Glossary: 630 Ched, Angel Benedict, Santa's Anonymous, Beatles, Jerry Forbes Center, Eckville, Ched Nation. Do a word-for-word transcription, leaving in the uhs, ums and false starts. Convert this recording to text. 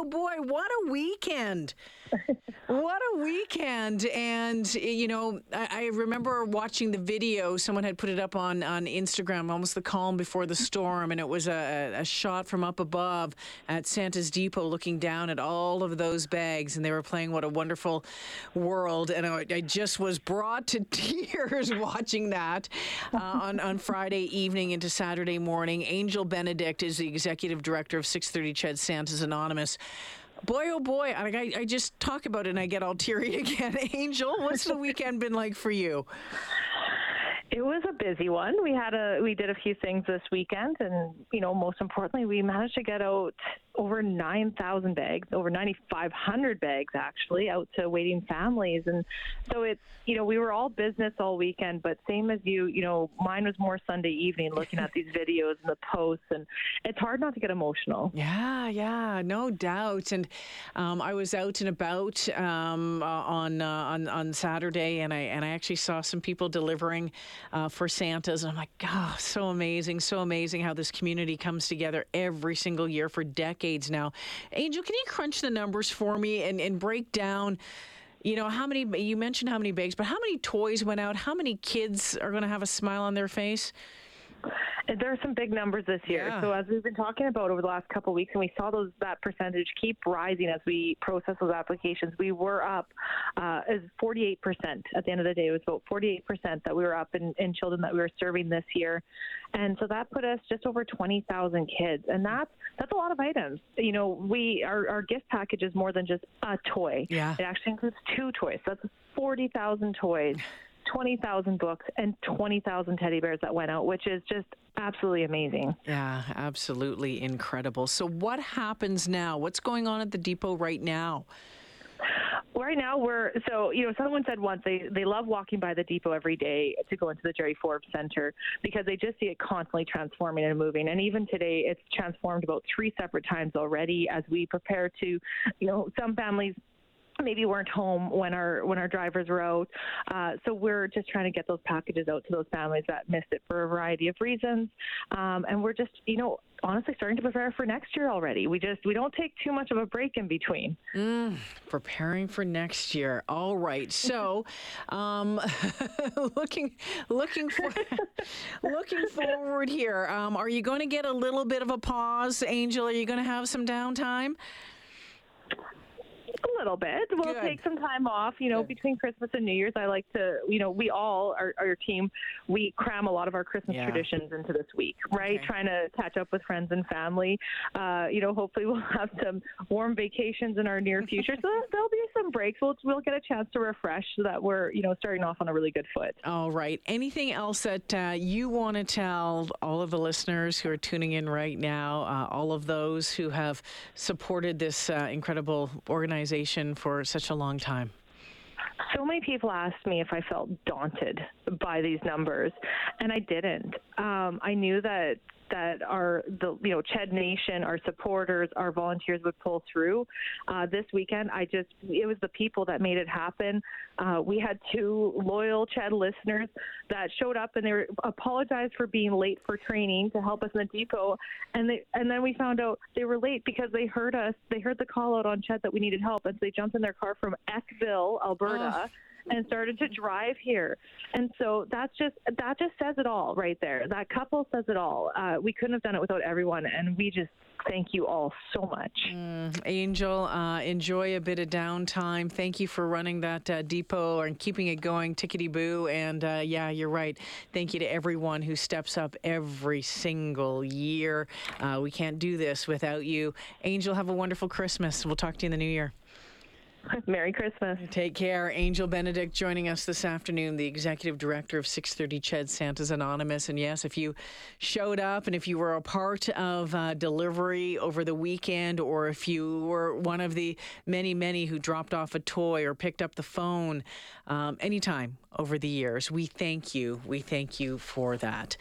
oh boy, what a weekend. What a weekend. And, you know, I, I remember watching the video. Someone had put it up on, on Instagram, almost the calm before the storm. And it was a, a shot from up above at Santa's Depot looking down at all of those bags. And they were playing What a Wonderful World. And I, I just was brought to tears watching that uh, on, on Friday evening into Saturday morning. Angel Benedict is the executive director of six thirty Ched Santa's Anonymous. Boy, oh boy, I, I just talk about it and I get all teary again. Angel, what's the weekend been like for you? It was a busy one. We had a we did a few things this weekend, and you know, most importantly, we managed to get out over nine thousand bags, over nine thousand five hundred bags actually, out to waiting families. And so it's, you know, we were all business all weekend, but same as you, you know, mine was more Sunday evening looking at these videos and the posts, and it's hard not to get emotional. Yeah, yeah, no doubt. And um, I was out and about um, uh, on, uh, on on Saturday, and I and I actually saw some people delivering uh, for Santa's, and I'm like, oh, so amazing, so amazing how this community comes together every single year for decades now. Angel, can you crunch the numbers for me and, and break down, you know, how many, you mentioned how many bags, but how many toys went out? How many kids are going to have a smile on their face? There are some big numbers this year. Yeah. So as we've been talking about over the last couple of weeks, and we saw those that percentage keep rising as we process those applications, we were up uh, as forty-eight percent. At the end of the day, it was about forty-eight percent that we were up in, in children that we were serving this year. And so that put us just over twenty thousand kids. And that's, that's a lot of items. You know, we our, our gift package is more than just a toy. Yeah. It actually includes two toys. So that's forty thousand toys. twenty thousand books and twenty thousand teddy bears that went out, which is just absolutely amazing. Yeah, absolutely incredible. So what happens now? What's going on at the depot right now? Right now, we're, so, you know, someone said once they, they love walking by the depot every day to go into the Jerry Forbes Center because they just see it constantly transforming and moving. And even today, it's transformed about three separate times already as we prepare to, you know, some families maybe weren't home when our when our drivers were out. Uh, so we're just trying to get those packages out to those families that missed it for a variety of reasons. Um, and we're just, you know, honestly starting to prepare for next year already. We just, we don't take too much of a break in between. Mm, preparing for next year. All right. So um, looking, looking, for, looking forward here. Um, are you going to get a little bit of a pause, Angel? Are you going to have some downtime? A little bit. We'll Good. Take some time off, you know, Good. Between Christmas and New Year's. I like to, you know, we all, our, our team, we cram a lot of our Christmas yeah. traditions into this week, right? Okay. Trying to catch up with friends and family. Uh, you know, hopefully we'll have some warm vacations in our near future. So there'll be some breaks. We'll, we'll get a chance to refresh so that we're, you know, starting off on a really good foot. All right. Anything else that uh, you want to tell all of the listeners who are tuning in right now, uh, all of those who have supported this uh, incredible organization for such a long time? So many people asked me if I felt daunted by these numbers, and I didn't. Um, I knew that that our, the you know, Ched Nation, our supporters, our volunteers would pull through. Uh, this weekend, I just, it was the people that made it happen. Uh, we had two loyal Ched listeners that showed up, and they were, apologized for being late for training to help us in the depot. And they, and then we found out they were late because they heard us, they heard the call out on Ched that we needed help. And so they jumped in their car from Eckville, Alberta, oh. and started to drive here. And so that's just, that just says it all right there. That couple says it all. Uh, we couldn't have done it without everyone. And we just thank you all so much. Mm, Angel, uh, enjoy a bit of downtime. Thank you for running that uh, depot and keeping it going, tickety-boo. And uh, yeah, you're right. Thank you to everyone who steps up every single year. Uh, we can't do this without you. Angel, have a wonderful Christmas. We'll talk to you in the new year. Merry Christmas. Take care. Angel Benedict joining us this afternoon, the executive director of six thirty Ched Santa's Anonymous. And yes, if you showed up and if you were a part of uh, delivery over the weekend, or if you were one of the many, many who dropped off a toy or picked up the phone um, anytime over the years, we thank you. We thank you for that.